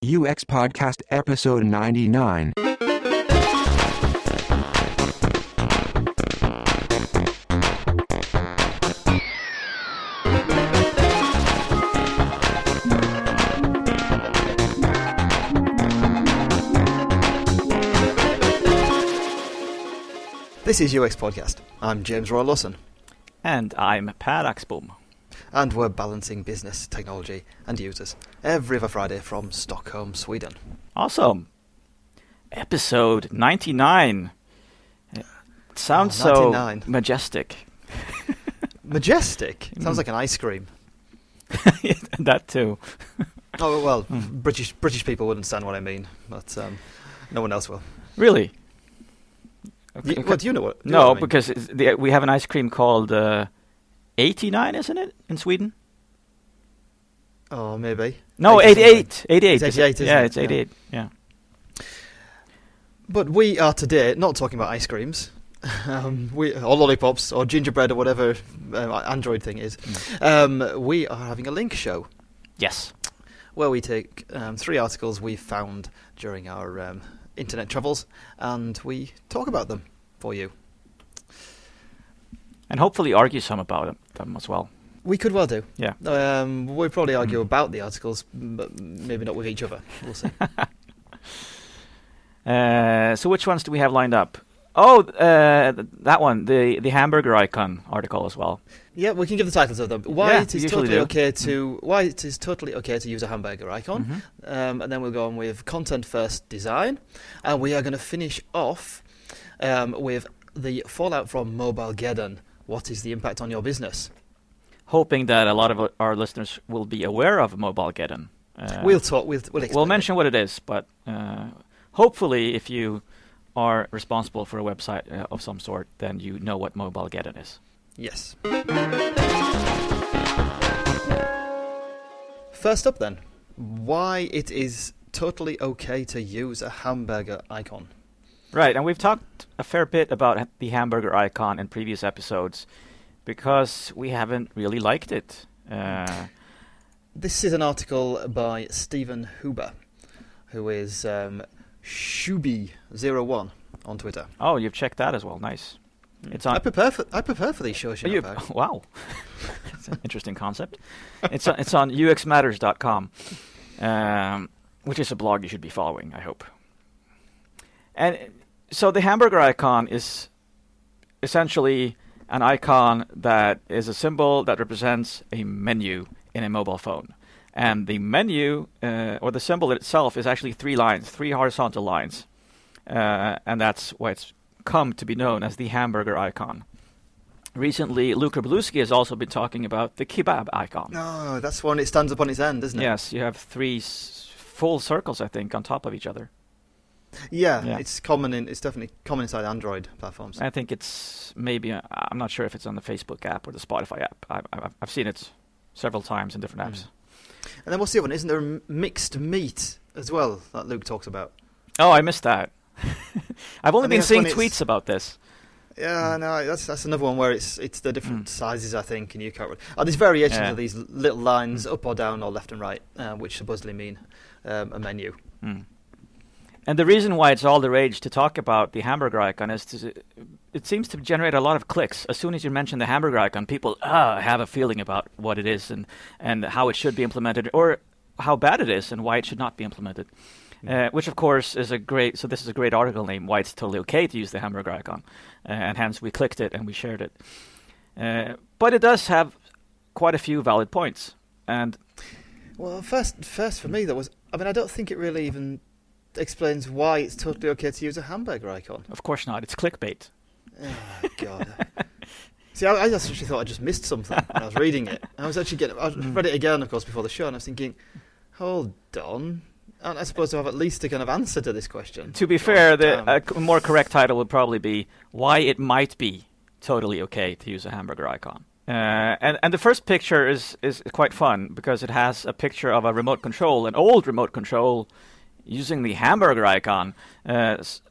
UX Podcast Episode 99. This is UX Podcast. I'm James Roy Lawson. And I'm Per Axbohm. And we're balancing business, technology and users every other Friday from Stockholm, Sweden. Awesome. Episode 99. It sounds 99. So majestic. Majestic? Sounds like an ice cream. That too. Oh, well, British people would understand what I mean, but no one else will. Really? Okay. Well, do you know what? No, because we have an ice cream called... 89, isn't it, in Sweden? Oh, maybe. No, 88. 88. It's 88, isn't it? Yeah, it's 88, yeah. But we are today not talking about ice creams, or lollipops, or gingerbread, or whatever Android thing is. We are having a Link Show. Yes. Where we take three articles we found during our internet travels, and we talk about them for you. And hopefully argue some about them as well. We could well do. Yeah. We'll probably argue about the articles, but maybe not with each other. We'll see. So which ones do we have lined up? Oh, that one, the hamburger icon article as well. Yeah, we can give the titles of them. Why it is totally okay to use a hamburger icon. Mm-hmm. And then we'll go on with content first design. And we are going to finish off with the fallout from Mobilegeddon. What is the impact on your business? Hoping that a lot of our listeners will be aware of Mobilegeddon. We'll mention what it is, but hopefully if you are responsible for a website of some sort, then you know what Mobilegeddon is. Yes. First up then, why it is totally okay to use a hamburger icon. Right, and we've talked a fair bit about the hamburger icon in previous episodes because we haven't really liked it. This is an article by Stephen Huber, who is shubi01 on Twitter. Oh, you've checked that as well. Nice. It's on. I prepare for these shows. Wow, that's an interesting concept. It's on uxmatters.com, which is a blog you should be following, I hope. And so the hamburger icon is essentially an icon that is a symbol that represents a menu in a mobile phone. And the menu, or the symbol itself, is actually three horizontal lines. And that's why it's come to be known as the hamburger icon. Recently, Luke Krabluski has also been talking about the kebab icon. No, that's when it stands upon its end, isn't it? Yes, you have three full circles, I think, on top of each other. Yeah, it's definitely common inside Android platforms. I think it's maybe I'm not sure if it's on the Facebook app or the Spotify app. I've seen it several times in different apps. And then what's the other one? Isn't there mixed meat as well that Luke talks about? Oh, I missed that. I've only been seeing tweets about this. Yeah, no, that's another one where it's the different sizes, I think, and you can't. Oh, there's variations of these little lines up or down or left and right, which supposedly mean a menu. Mm. And the reason why it's all the rage to talk about the hamburger icon is it seems to generate a lot of clicks. As soon as you mention the hamburger icon, people have a feeling about what it is and how it should be implemented, or how bad it is and why it should not be implemented. Which, of course, is this is a great article name, why it's totally okay to use the hamburger icon. And hence we clicked it and we shared it. But it does have quite a few valid points. And well, first for me, that was... I mean, I don't think it really even... explains why it's totally okay to use a hamburger icon. Of course not. It's clickbait. Oh, God. See, I actually thought I just missed something when I was reading it. I read it again, of course, before the show, and I was thinking, hold on. Aren't I supposed to have at least a kind of answer to this question? To be fair, a more correct title would probably be Why It Might Be Totally Okay to Use a Hamburger Icon. And the first picture is quite fun because it has a picture of a remote control, an old remote control, using the hamburger icon.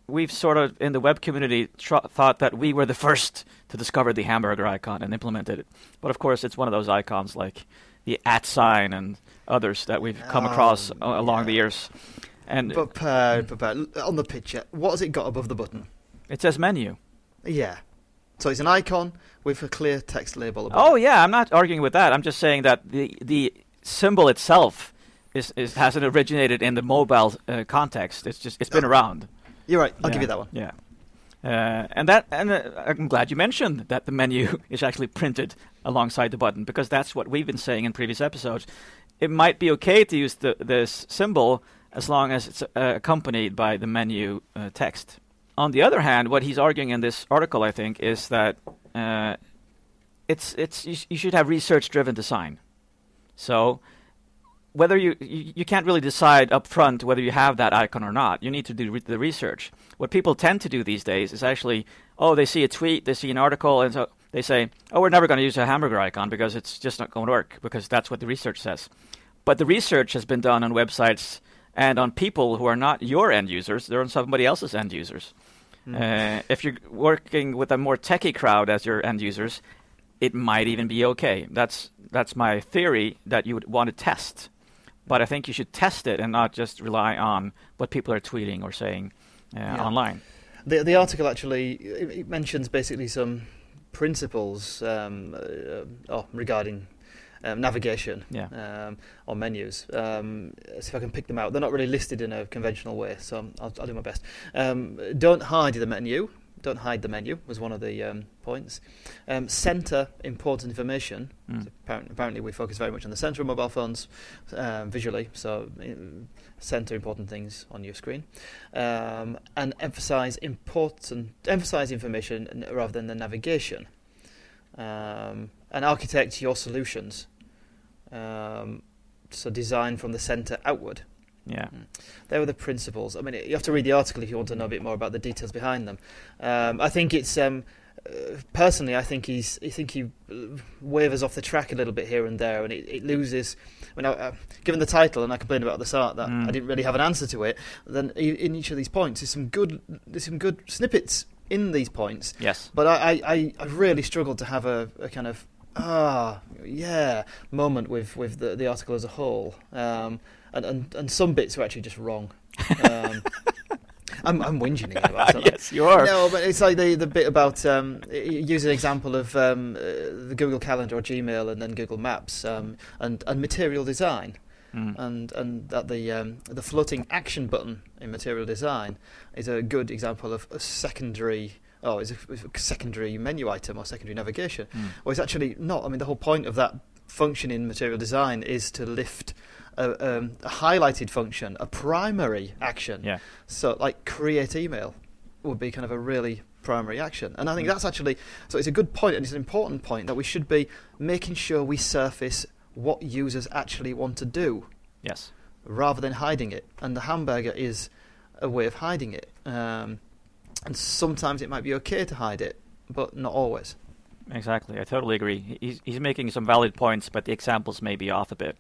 We've sort of, in the web community, thought that we were the first to discover the hamburger icon and implemented it. But of course, it's one of those icons like the @ sign and others that we've come across along the years. And but on the picture, what has it got above the button? It says menu. Yeah. So it's an icon with a clear text label above. Oh, yeah. I'm not arguing with that. I'm just saying that the symbol itself hasn't originated in the mobile context. It's been around. You're right. I'll give you that one. Yeah. And I'm glad you mentioned that the menu is actually printed alongside the button, because that's what we've been saying in previous episodes. It might be okay to use this symbol as long as it's accompanied by the menu text. On the other hand, what he's arguing in this article, I think, is that you should have research-driven design. So whether you can't really decide up front whether you have that icon or not. You need to do the research. What people tend to do these days is actually, they see a tweet, they see an article, and so they say, we're never going to use a hamburger icon because it's just not going to work, because that's what the research says. But the research has been done on websites and on people who are not your end users. They're on somebody else's end users. If you're working with a more techie crowd as your end users, it might even be okay. That's my theory, that you would want to test. But I think you should test it and not just rely on what people are tweeting or saying online. The article actually it mentions basically some principles regarding navigation or menus. See if I can pick them out. They're not really listed in a conventional way, so I'll do my best. Don't hide the menu. Don't hide the menu was one of the points. Center important information. So apparently we focus very much on the center of mobile phones visually, so center important things on your screen. And emphasize information rather than the navigation. And architect your solutions. So design from the center outward. Yeah, they were the principles. I mean, you have to read the article if you want to know a bit more about the details behind them. I think it's personally, I think he wavers off the track a little bit here and there, and it loses. When given the title, and I complained about at the start that I didn't really have an answer to it. Then in each of these points, there's some good snippets in these points. Yes, but I really struggled to have a kind of moment with the article as a whole. And some bits are actually just wrong. I'm whinging about it. Yes, you are. No, but it's like the bit about use an example of the Google Calendar or Gmail, and then Google Maps and Material Design, and that the floating action button in Material Design is a good example of a secondary. It's a secondary menu item or secondary navigation. Well, it's actually not. I mean, the whole point of that function in Material Design is to lift a highlighted function, a primary action. Yeah. So, like, create email would be kind of a really primary action. And I think that's actually... So it's a good point, and it's an important point, that we should be making sure we surface what users actually want to do. Yes. Rather than hiding it. And the hamburger is a way of hiding it. And sometimes it might be okay to hide it, but not always. Exactly. I totally agree. He's making some valid points, but the examples may be off a bit.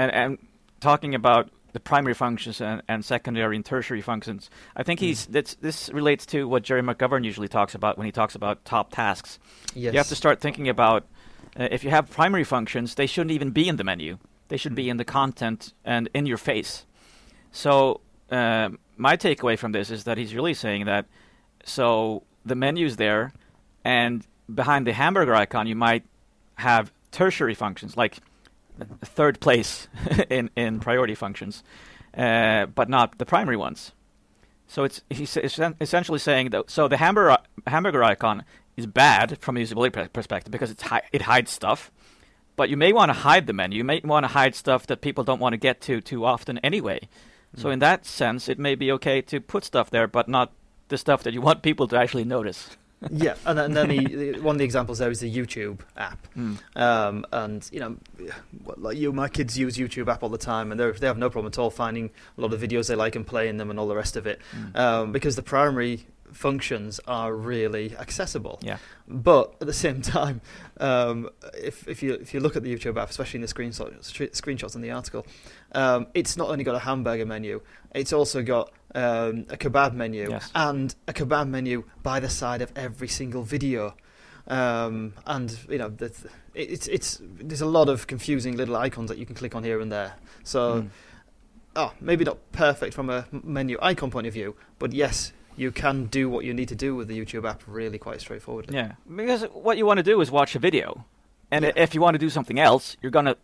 And talking about the primary functions and secondary and tertiary functions, I think this relates to what Jerry McGovern usually talks about when he talks about top tasks. Yes. You have to start thinking about if you have primary functions, they shouldn't even be in the menu. They should be in the content and in your face. So my takeaway from this is that he's really saying that so the menu's there, and behind the hamburger icon, you might have tertiary functions, like third place in priority functions, but not the primary ones. So he's essentially saying that. So the hamburger icon is bad from a usability perspective because it hides stuff, but you may want to hide the menu. You may want to hide stuff that people don't want to get to too often anyway. So in that sense, it may be okay to put stuff there, but not the stuff that you want people to actually notice. Yeah, and then one of the examples there is the YouTube app, and like my kids use YouTube app all the time, and they have no problem at all finding a lot of videos they like and playing them and all the rest of it, because the primary functions are really accessible. Yeah. But at the same time, if you look at the YouTube app, especially in the screenshots in the article, it's not only got a hamburger menu, it's also got a kebab menu, and a kebab menu by the side of every single video. And you know, there's a lot of confusing little icons that you can click on here and there. So, maybe not perfect from a menu icon point of view, but yes, you can do what you need to do with the YouTube app really quite straightforwardly. Yeah, because what you want to do is watch a video, and if you want to do something else, you're gonna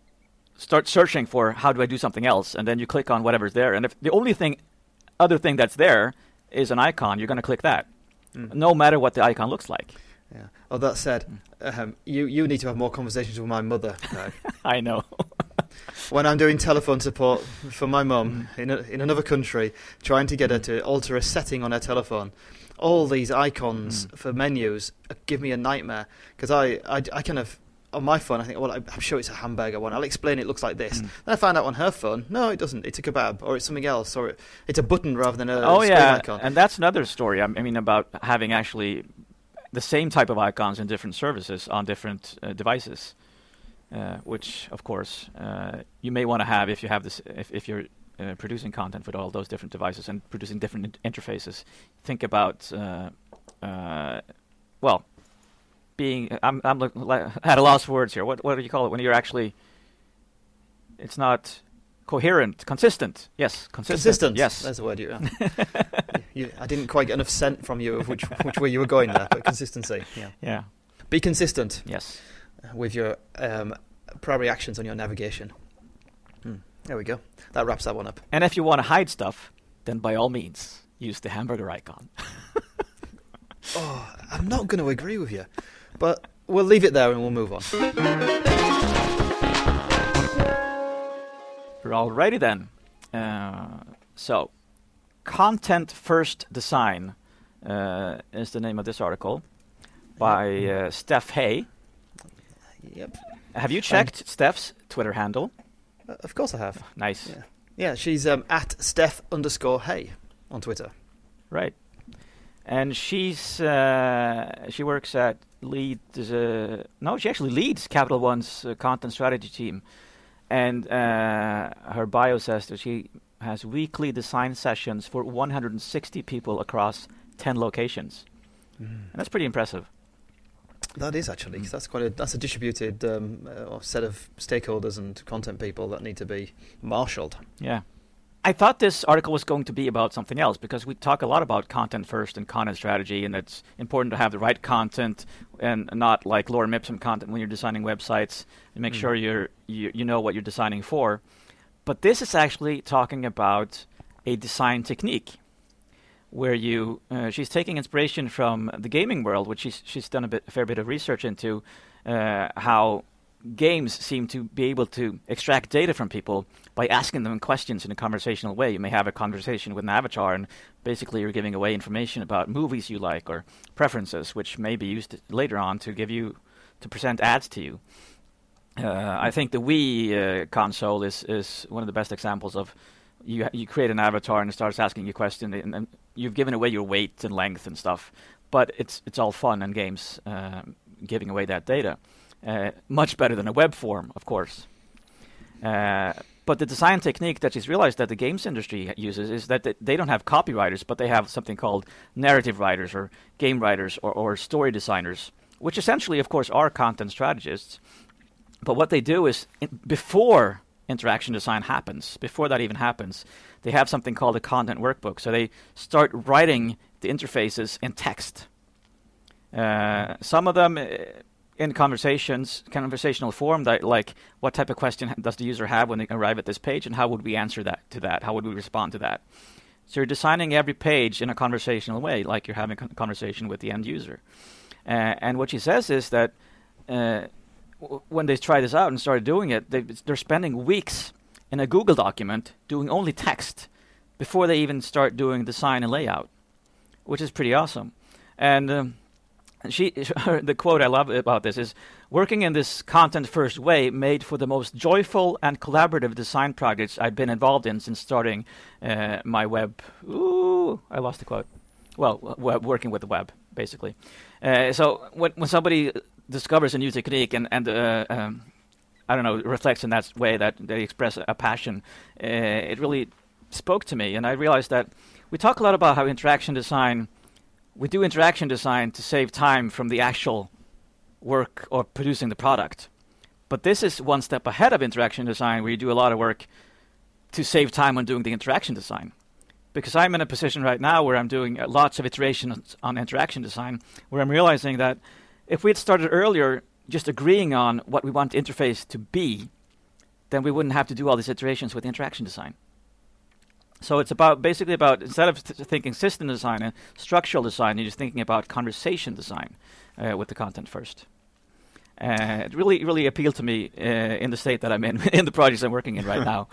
start searching for how do I do something else, and then you click on whatever's there. And if the only other thing that's there is an icon, you're gonna click that, no matter what the icon looks like. Yeah. Oh, that said, you need to have more conversations with my mother. I know. When I'm doing telephone support for my mum in another country, trying to get her to alter a setting on her telephone, all these icons for menus give me a nightmare, because I kind of, on my phone, I think, well, I'm sure it's a hamburger one. I'll explain it looks like this. Then I find out on her phone, no, it doesn't. It's a kebab, or it's something else, or it's a button rather than a screen icon. And that's another story, I mean, about having actually the same type of icons in different services on different devices, which of course you may want to have if you have this, if you're producing content with all those different devices and producing different interfaces. Think about being I'm at a loss for words here. What do you call it when you're actually? It's not coherent, consistent. Yes, consistent. Yes, that's the word you. I didn't quite get enough scent from you of which way you were going there, but consistency. Yeah. Be consistent. Yes. With your primary actions on your navigation. There we go. That wraps that one up. And if you want to hide stuff, then by all means use the hamburger icon. Oh, I'm not going to agree with you, but we'll leave it there and we'll move on. Alrighty then. So, Content First Design is the name of this article by Steph Hay. Yep. Have you checked Steph's Twitter handle? Of course I have. Nice. Yeah, she's at Steph_Hay on Twitter. Right. And she works at she actually leads Capital One's content strategy team. And her bio says that she has weekly design sessions for 160 people across 10 locations. And that's pretty impressive. That is actually, because that's a distributed set of stakeholders and content people that need to be marshaled. Yeah. I thought this article was going to be about something else, because we talk a lot about content first and content strategy, and it's important to have the right content and not like lorem ipsum content when you're designing websites, and make sure you know what you're designing for. But this is actually talking about a design technique where you she's taking inspiration from the gaming world, which she's done a fair bit of research into, how games seem to be able to extract data from people by asking them questions in a conversational way. You may have a conversation with an avatar, and basically you're giving away information about movies you like or preferences, which may be used later on to present ads to you. I think the Wii console is one of the best examples of you create an avatar and it starts asking you questions, and you've given away your weight and length and stuff, but it's all fun and games giving away that data. Much better than a web form, of course. But the design technique that she's realized that the games industry uses is that they don't have copywriters, but they have something called narrative writers or game writers or story designers, which essentially, of course, are content strategists. But what they do is, before interaction design happens, before that even happens, they have something called a content workbook. So they start writing the interfaces in text. Some of them... in conversational form, that like what type of question does the user have when they arrive at this page, and how would we answer that? How would we respond to that? So you're designing every page in a conversational way, like you're having a conversation with the end user. And what she says is that when they tried this out and started doing it, they're spending weeks in a Google document doing only text before they even start doing design and layout, which is pretty awesome. And... the quote I love about this is, working in this content-first way made for the most joyful and collaborative design projects I've been involved in since starting my web... Ooh, I lost the quote. Well, working with the web, basically. So when somebody discovers a new technique and reflects in that way that they express a passion, it really spoke to me. And I realized that we talk a lot about how interaction design... We do interaction design to save time from the actual work or producing the product. But this is one step ahead of interaction design, where you do a lot of work to save time on doing the interaction design. Because I'm in a position right now where I'm doing lots of iterations on interaction design, where I'm realizing that if we had started earlier just agreeing on what we want the interface to be, then we wouldn't have to do all these iterations with interaction design. So it's about basically about, instead of thinking system design and structural design, you're just thinking about conversation design with the content first. It really, really appealed to me in the state that I'm in, in the projects I'm working in right now.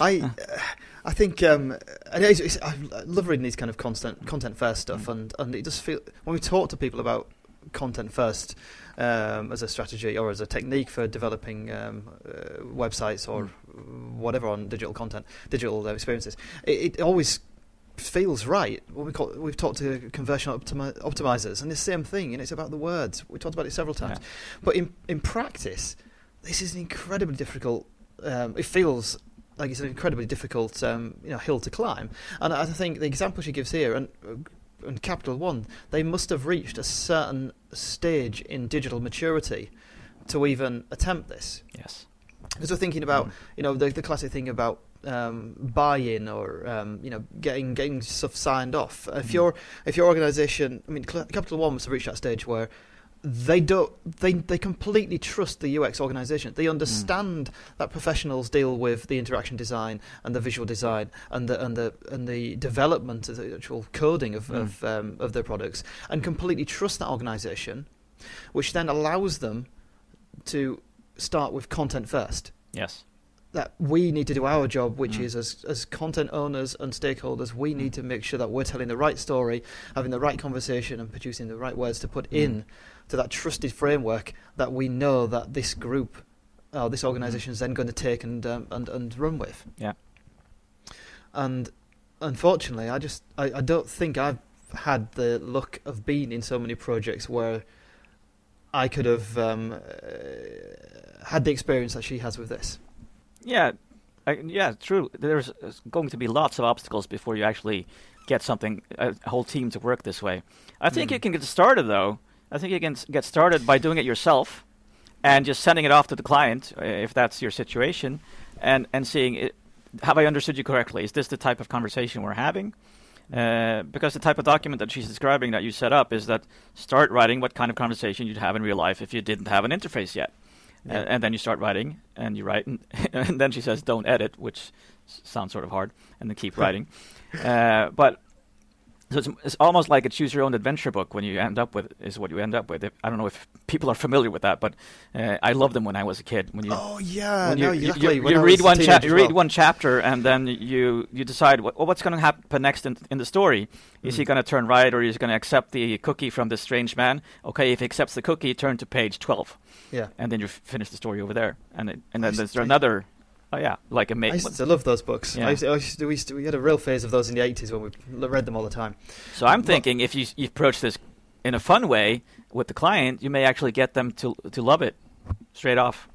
I think I love reading these kind of content first stuff, and it does feel, when we talk to people about content first as a strategy or as a technique for developing websites or whatever on digital content, digital experiences, it always feels right. We've talked to conversion optimizers, and it's the same thing, and it's about the words. We talked about it several times. Yeah. But in practice, this is an incredibly difficult, it feels like it's an incredibly difficult hill to climb. And I think the example she gives here, and Capital One, they must have reached a certain stage in digital maturity to even attempt this. Yes. Because we're thinking about, the classic thing about buy-in or getting stuff signed off. If your organisation, Capital One must have reached that stage where they completely trust the UX organisation. They understand that professionals deal with the interaction design and the visual design and the development of the actual coding of their products, and completely trust that organisation, which then allows them to start with content first. Yes. That we need to do our job, which is as content owners and stakeholders, we need to make sure that we're telling the right story, having the right conversation, and producing the right words to put in to that trusted framework that we know that this group, this organisation, is then going to take and run with. Yeah. And unfortunately, I don't think I've had the luck of being in so many projects where I could have had the experience that she has with this. Yeah, true. There's going to be lots of obstacles before you actually get a whole team to work this way. I think you can get started, though. I think you can get started by doing it yourself and just sending it off to the client, if that's your situation, and seeing, have I understood you correctly? Is this the type of conversation we're having? Because the type of document that she's describing that you set up is that start writing what kind of conversation you'd have in real life if you didn't have an interface yet. Yeah. And then you start writing, and you write, and then she says, don't edit, which sounds sort of hard, and then keep writing. But so it's almost like a choose-your-own-adventure book is what you end up with. I don't know if people are familiar with that, but I loved them when I was a kid. You read one chapter, and then you decide what's going to happen next in the story. Is he going to turn right, or is he going to accept the cookie from this strange man? Okay, if he accepts the cookie, turn to page 12. Yeah, and then you finish the story over there, and then there's another. Oh yeah, like amazing. I used to love those books. Yeah. We had a real phase of those in the 80s when we read them all the time. So I'm thinking, if you approach this in a fun way with the client, you may actually get them to love it straight off.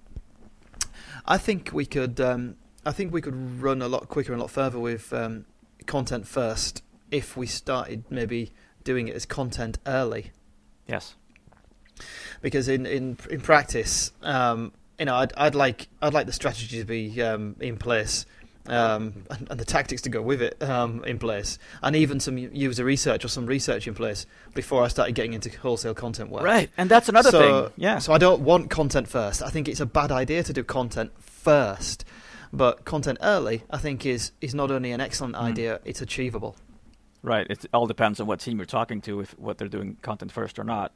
I think we could run a lot quicker and a lot further with content first if we started maybe doing it as content early. Yes. Because in practice, I'd like the strategy to be in place, and the tactics to go with it in place, and even some user research or some research in place before I started getting into wholesale content work. Right, and that's another thing. Yeah. So I don't want content first. I think it's a bad idea to do content first, but content early, I think, is not only an excellent idea, it's achievable. Right. It all depends on what team you're talking to, if what they're doing content first or not.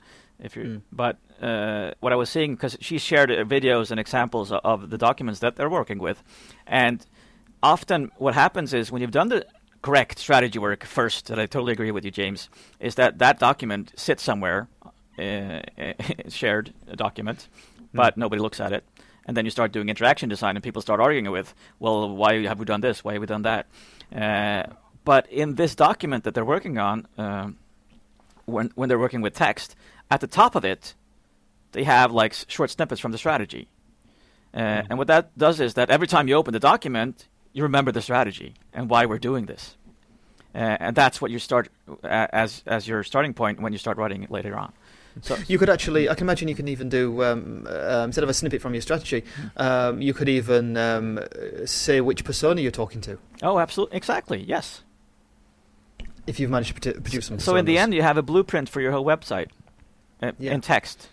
But what I was seeing, because she shared videos and examples of the documents that they're working with, and often what happens is when you've done the correct strategy work first, and I totally agree with you, James, is that document sits somewhere, shared document, but nobody looks at it. And then you start doing interaction design, and people start arguing with, well, why have we done this? Why have we done that? But in this document that they're working on, when they're working with text, at the top of it, they have like short snippets from the strategy. And what that does is that every time you open the document, you remember the strategy and why we're doing this. And that's what you start as your starting point when you start writing it later on. So you could actually, I can imagine you can even do, instead of a snippet from your strategy, you could even say which persona you're talking to. Oh, absolutely. Exactly. Yes. If you've managed to produce some. So in the end, you have a blueprint for your whole website in text.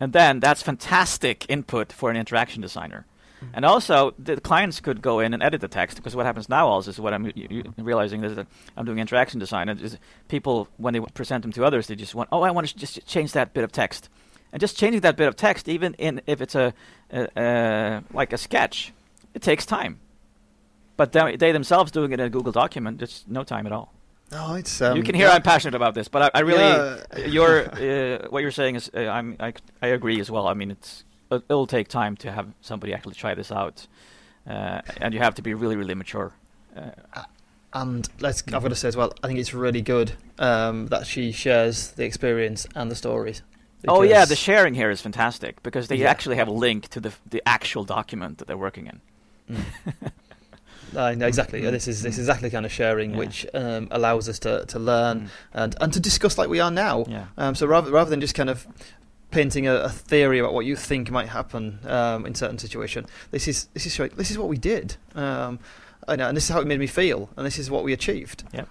And then that's fantastic input for an interaction designer. Mm-hmm. And also, the clients could go in and edit the text, because what happens now also is what I'm realizing is that I'm doing interaction design. And is people, when they present them to others, they just want, oh, I want to just change that bit of text. And just changing that bit of text, even if it's like a sketch, it takes time. But they themselves doing it in a Google document, it's no time at all. No, it's you can hear I'm passionate about this, but I really what you're saying is I agree as well. I mean, it'll take time to have somebody actually try this out, and you have to be really, really mature. And I've got to say as well, I think it's really good that she shares the experience and the stories. Oh yeah, the sharing here is fantastic because they actually have a link to the actual document that they're working in. Mm. No, exactly. Mm-hmm. This is exactly the kind of sharing which allows us to learn and to discuss like we are now. Yeah. So rather than just kind of painting a theory about what you think might happen in certain situation, this is what we did, and this is how it made me feel, and this is what we achieved. Yep.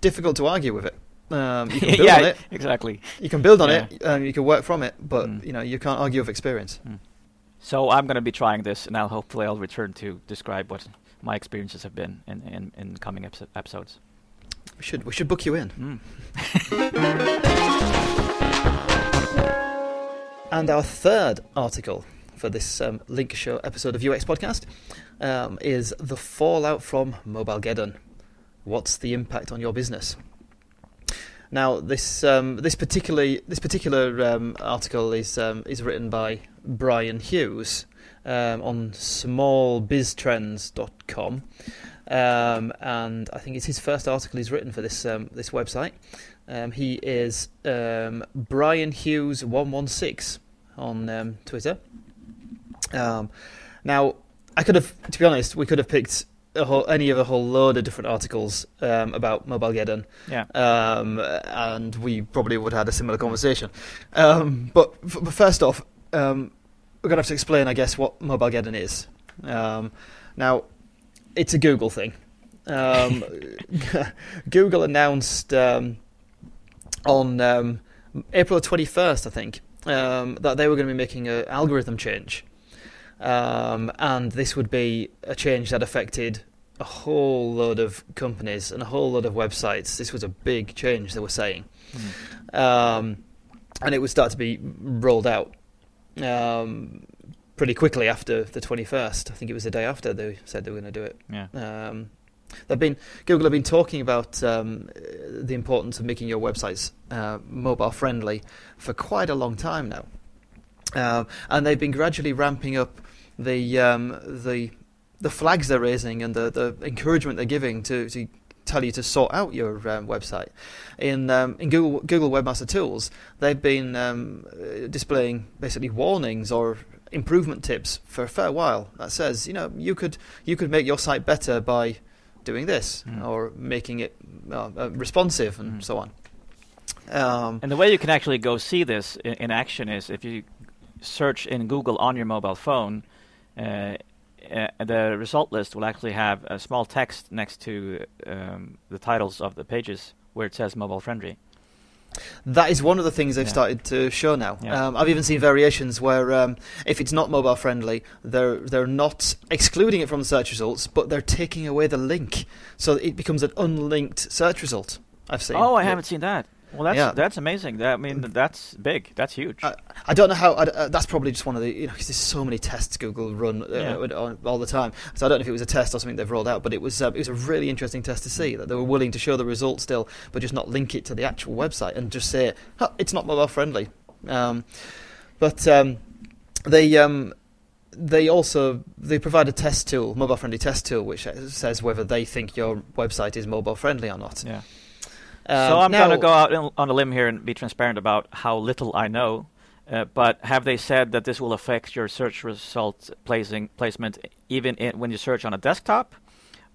Difficult to argue with it. You can build on it. Exactly. You can build on it. You can work from it, but you can't argue with experience. Mm. So I'm going to be trying this, and hopefully I'll return to describe what my experiences have been in coming episodes. We should book you in. Mm. And our third article for this Link Show episode of UX Podcast is The Fallout from Mobilegeddon. What's the impact on your business? Now, this particular article is written by Brian Hughes on smallbiztrends.com, and I think it's his first article he's written for this website. He is Brian Hughes 116 on Twitter. Now, to be honest, we could have picked a whole load of different articles about Mobilegeddon, and we probably would have had a similar conversation. But first off, we're going to have to explain, I guess, what Mobilegeddon is. Now, it's a Google thing. Google announced on April 21st, I think, that they were going to be making an algorithm change. And this would be a change that affected a whole load of companies and a whole load of websites. This was a big change, they were saying. Mm. And it would start to be rolled out pretty quickly after the 21st. I think it was the day after they said they were going to do it. Yeah. Google have been talking about the importance of making your websites mobile-friendly for quite a long time now. And they've been gradually ramping up the flags they're raising and the encouragement they're giving to tell you to sort out your website. In Google Webmaster Tools, they've been displaying basically warnings or improvement tips for a fair while that says, you could make your site better by doing this or making it responsive and so on. And the way you can actually go see this in action is if you search in Google on your mobile phone, the result list will actually have a small text next to the titles of the pages where it says mobile friendly. That is one of the things they've started to show now. Yeah. I've even seen variations where if it's not mobile friendly, they're not excluding it from the search results, but they're taking away the link, so that it becomes an unlinked search result. I've seen. Oh, I haven't seen that. Well, that's amazing. I mean, that's big. That's huge. I don't know how. That's probably just one of the because there's so many tests Google run all the time. So I don't know if it was a test or something they've rolled out, but it was a really interesting test to see that they were willing to show the result still, but just not link it to the actual website and just say it's not mobile friendly. They provide a test tool, mobile friendly test tool, which says whether they think your website is mobile friendly or not. Yeah. So I'm going to go out on a limb here and be transparent about how little I know, but have they said that this will affect your search result placement even when you search on a desktop,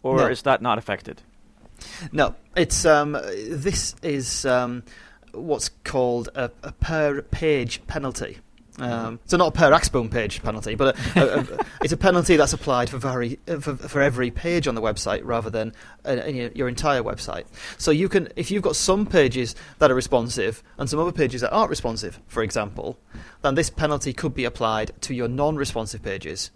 or is that not affected? No, this is what's called a per page penalty. So not a Per Axbohm page penalty, but it's a penalty that's applied for every page on the website rather than your entire website. So you can, if you've got some pages that are responsive and some other pages that aren't responsive, for example, then this penalty could be applied to your non-responsive pages.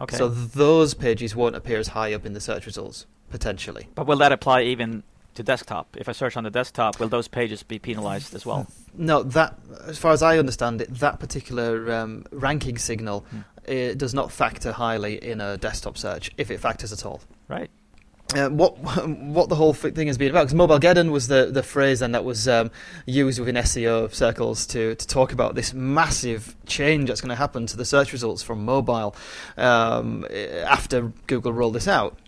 Okay. So those pages won't appear as high up in the search results, potentially. But will that apply even to desktop? If I search on the desktop, will those pages be penalized as well? No, that, as far as I understand it, that particular ranking signal does not factor highly in a desktop search, if it factors at all. Right. What the whole thing has been about, because Mobilegeddon was the phrase then that was used within SEO circles to talk about this massive change that's going to happen to the search results from mobile after Google rolled this out.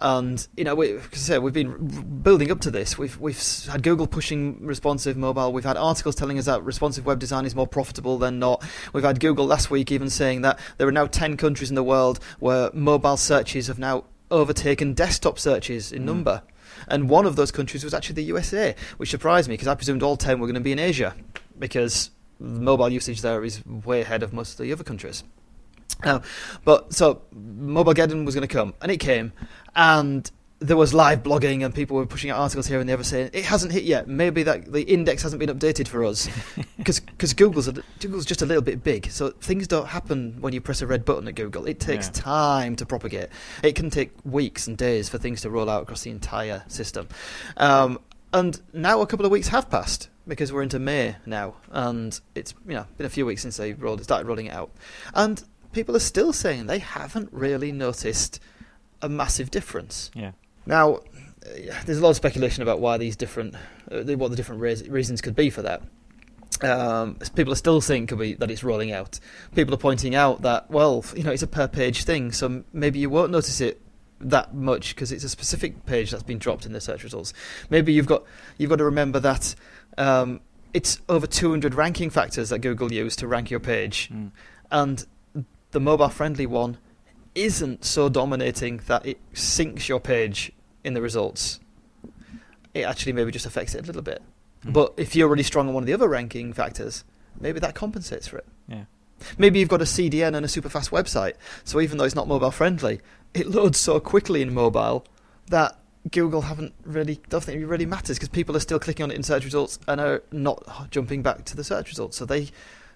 And you know, we've been building up to this. We've had Google pushing responsive mobile. We've had articles telling us that responsive web design is more profitable than not. We've had Google last week even saying that there are now 10 countries in the world where mobile searches have now overtaken desktop searches in number. And one of those countries was actually the USA, which surprised me because I presumed all 10 were going to be in Asia because mobile usage there is way ahead of most of the other countries. So Mobilegeddon was going to come, and it came, and there was live blogging, and people were pushing out articles here and there, saying it hasn't hit yet. Maybe that the index hasn't been updated for us, because Google's just a little bit big, so things don't happen when you press a red button at Google. It takes time to propagate. It can take weeks and days for things to roll out across the entire system, and now a couple of weeks have passed. Because we're into May now, and it's been a few weeks since they started rolling it out, and people are still saying they haven't really noticed a massive difference. Yeah. Now, there's a lot of speculation about why these different, what the different reasons could be for that. People are still saying could be that it's rolling out. People are pointing out that it's a per page thing, so maybe you won't notice it that much because it's a specific page that's been dropped in the search results. Maybe you've got to remember that. It's over 200 ranking factors that Google use to rank your page, and the mobile-friendly one isn't so dominating that it sinks your page in the results. It actually maybe just affects it a little bit. But if you're really strong on one of the other ranking factors, maybe that compensates for it. Yeah. Maybe you've got a CDN and a super-fast website, so even though it's not mobile-friendly, it loads so quickly in mobile that Google don't think it really matters because people are still clicking on it in search results and are not jumping back to the search results. So they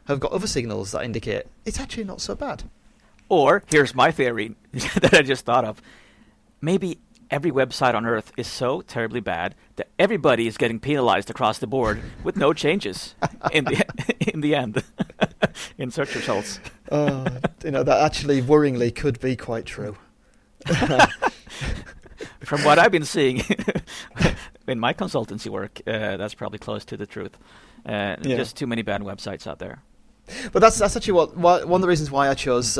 have got other signals that indicate it's actually not so bad. Or here's my theory that I just thought of. Maybe every website on earth is so terribly bad that everybody is getting penalized across the board with no changes in the end in search results. That actually worryingly could be quite true. From what I've been seeing in my consultancy work, that's probably close to the truth. Just too many bad websites out there. But that's actually one of the reasons why I chose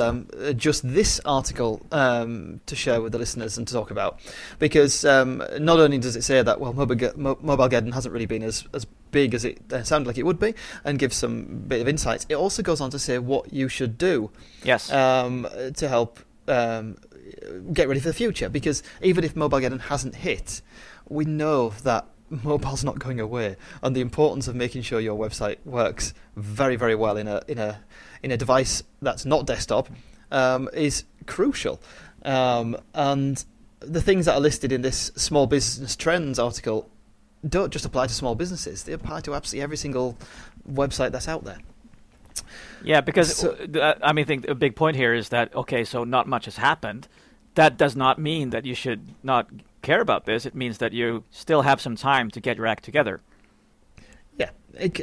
just this article to share with the listeners and to talk about. Because not only does it say that, Mobilegeddon hasn't really been as big as it sounded like it would be and gives some bit of insights, it also goes on to say what you should do to help get ready for the future, because even if Mobilegeddon hasn't hit, we know that mobile's not going away, and the importance of making sure your website works very, very well in a device that's not desktop is crucial. And the things that are listed in this Small Business Trends article don't just apply to small businesses; they apply to absolutely every single website that's out there. Yeah, because I think a big point here is that, so not much has happened. That does not mean that you should not care about this. It means that you still have some time to get your act together. Yeah, it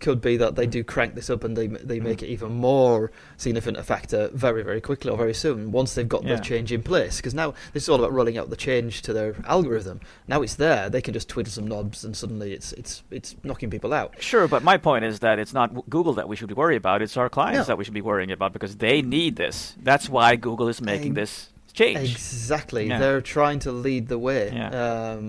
could be that they do crank this up and they make it even more significant a factor very, very quickly or very soon once they've got the change in place. Because now this is all about rolling out the change to their algorithm. Now it's there; they can just twiddle some knobs and suddenly it's knocking people out. Sure, but my point is that it's not Google that we should worry about; it's our clients that we should be worrying about because they need this. That's why Google is making this change. Exactly. Yeah. They're trying to lead the way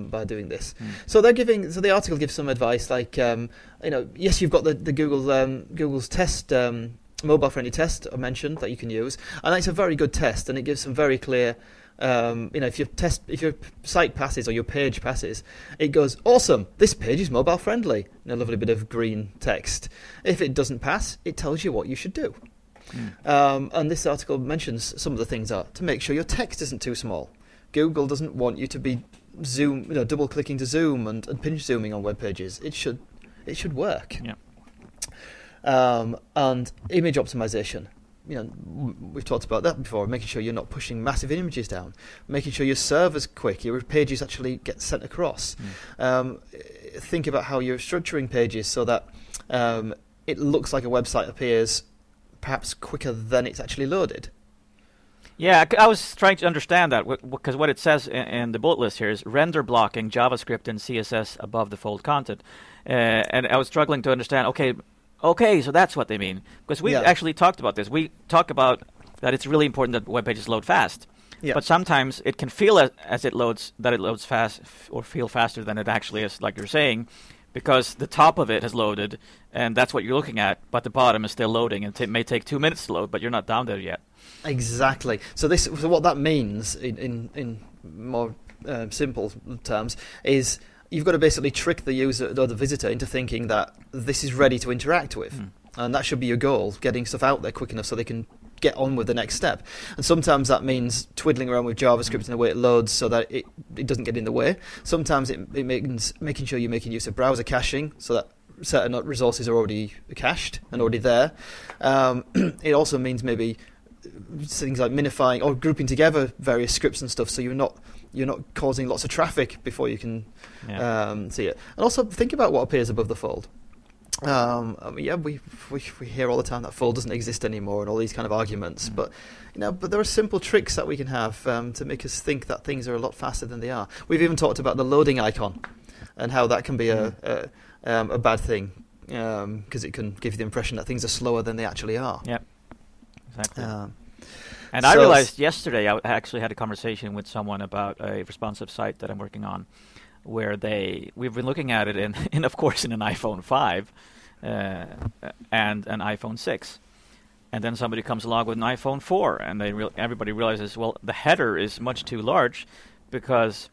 by doing this. So the article gives some advice like yes, you've got the Google's test, mobile friendly test I mentioned that you can use, and it's a very good test and it gives some very clear if your site passes or your page passes, it goes, awesome, this page is mobile friendly, and a lovely bit of green text. If it doesn't pass, it tells you what you should do. And this article mentions some of the things are to make sure your text isn't too small. Google doesn't want you to be double clicking to zoom and pinch zooming on web pages. It should work. Yeah. And image optimization. We've talked about that before, making sure you're not pushing massive images down, making sure your server's quick, your pages actually get sent across. Think about how you're structuring pages so that it looks like a website appears perhaps quicker than it's actually loaded. Yeah, I was trying to understand that, because what it says in the bullet list here is render blocking JavaScript and CSS above the fold content. And I was struggling to understand, okay, so that's what they mean. Because we actually talked about this. We talk about that it's really important that web pages load fast. Yeah. But sometimes it can feel as it loads fast or feel faster than it actually is, like you're saying, because the top of it has loaded, and that's what you're looking at, but the bottom is still loading, and it may take 2 minutes to load, but you're not down there yet. Exactly. So what that means in more simple terms is you've got to basically trick the user or the visitor into thinking that this is ready to interact with. And that should be your goal, getting stuff out there quick enough so they can get on with the next step. And sometimes that means twiddling around with JavaScript in the way it loads so that it doesn't get in the way. Sometimes it means making sure you're making use of browser caching so that certain resources are already cached and already there. It also means maybe things like minifying or grouping together various scripts and stuff so you're not causing lots of traffic before you can see it. And also think about what appears above the fold. We hear all the time that fold doesn't exist anymore and all these kind of arguments, but there are simple tricks that we can have to make us think that things are a lot faster than they are. We've even talked about the loading icon and how that can be a bad thing because it can give you the impression that things are slower than they actually are. Yeah, exactly. I realized yesterday I actually had a conversation with someone about a responsive site that I'm working on, where we've been looking at it in of course in an iPhone 5 and an iPhone 6, and then somebody comes along with an iPhone 4, and everybody realizes, well, the header is much too large, because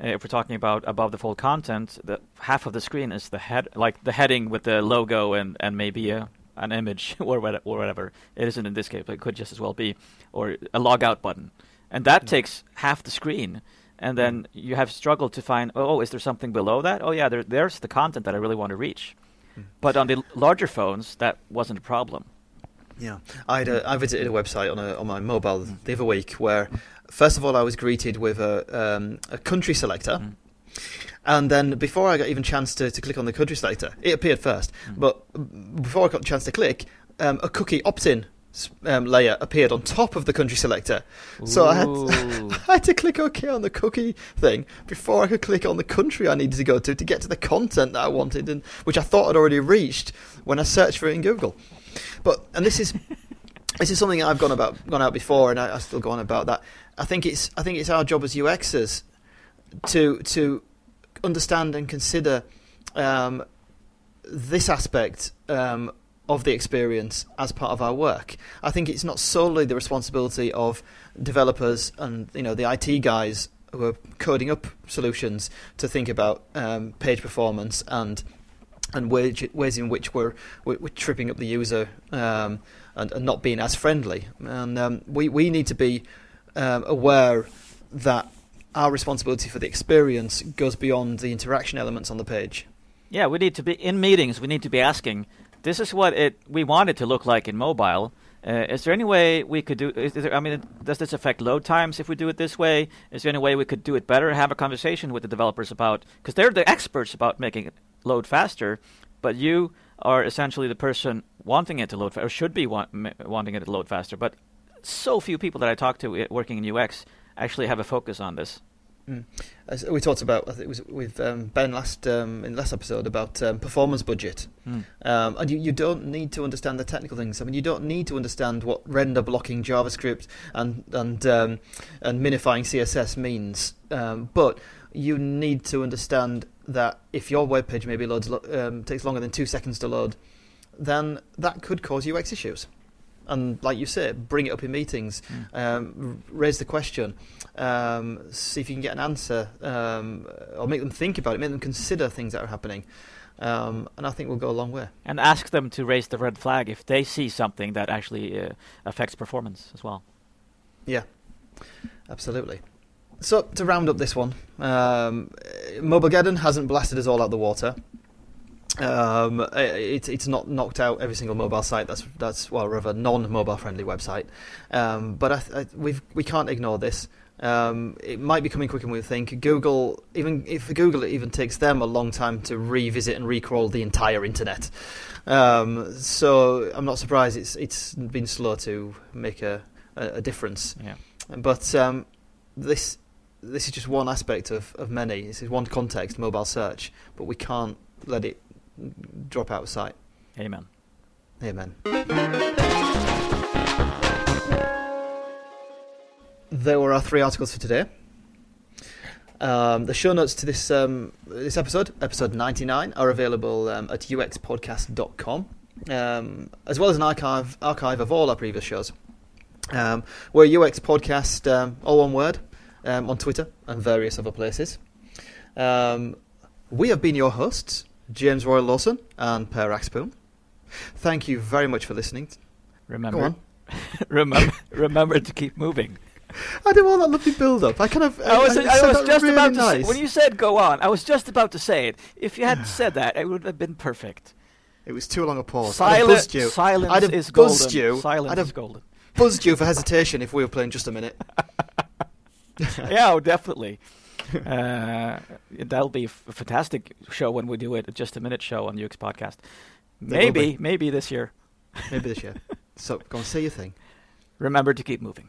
if we're talking about above the fold content, the half of the screen is the head, like the heading with the logo and maybe an image or whatever. It isn't in this case, but it could just as well be, or a logout button, and that takes half the screen. And then you have struggled to find, is there something below that? Oh, yeah, there's the content that I really want to reach. But on the larger phones, that wasn't a problem. Yeah. I visited a website on my mobile the other week where, first of all, I was greeted with a country selector. And then before I got even chance to click on the country selector, it appeared first. But before I got a chance to click, a cookie opt-in layer appeared on top of the country selector. Ooh. So I had to click OK on the cookie thing before I could click on the country I needed to go to get to the content that I wanted, and which I thought I'd already reached when I searched for it in Google. And this is something I've gone out before, and I still go on about that. I think it's our job as UXers to understand and consider this aspect of the experience as part of our work. I think it's not solely the responsibility of developers and the IT guys who are coding up solutions to think about page performance and ways in which we're tripping up the user and not being as friendly. And we need to be aware that our responsibility for the experience goes beyond the interaction elements on the page. Yeah, we need to be in meetings. We need to be asking, this is what we want it to look like in mobile. Is there any way we could do? Does this affect load times if we do it this way? Is there any way we could do it better and have a conversation with the developers about? Because they're the experts about making it load faster, but you are essentially the person wanting it to load or should be wanting it to load faster. But so few people that I talk to working in UX actually have a focus on this. As we talked about, I think it was with Ben in the last episode about performance budget, and you don't need to understand the technical things. I mean, you don't need to understand what render blocking JavaScript and minifying CSS means, but you need to understand that if your web page maybe takes longer than 2 seconds to load, then that could cause UX issues. and, like you said, bring it up in meetings, raise the question, see if you can get an answer, or make them think about it, make them consider things that are happening. And I think we'll go a long way. And ask them to raise the red flag if they see something that actually affects performance as well. Yeah, absolutely. So to round up this one, Mobilegeddon hasn't blasted us all out the water. It's not knocked out every single mobile site. That's well, rather non-mobile friendly website. But we can't ignore this. It might be coming quicker than we think. Google, even if Google, it even takes them a long time to revisit and recrawl the entire internet. So I'm not surprised it's been slow to make a difference. Yeah. But this is just one aspect of many. This is one context, mobile search, but we can't let it drop out of sight. Amen. Amen. There were our three articles for today. The show notes to this this episode, episode 99, are available at uxpodcast.com, as well as an archive of all our previous shows. We're UX Podcast, all one word, on Twitter and various other places. We have been your hosts, James Roy Lawson and Per Axbohm. Thank you very much for listening. Remember to keep moving. I did all that lovely build-up. I was just about to say, when you said go on, I was just about to say it. If you hadn't said that, it would have been perfect. It was too long a pause. Silence is golden. Buzzed you for hesitation if we were playing Just a Minute. Yeah, oh, definitely. That'll be a fantastic show when we do it, a Just a Minute show on UX Podcast. Maybe this year. Maybe this year. So go and say your thing. Remember to keep moving.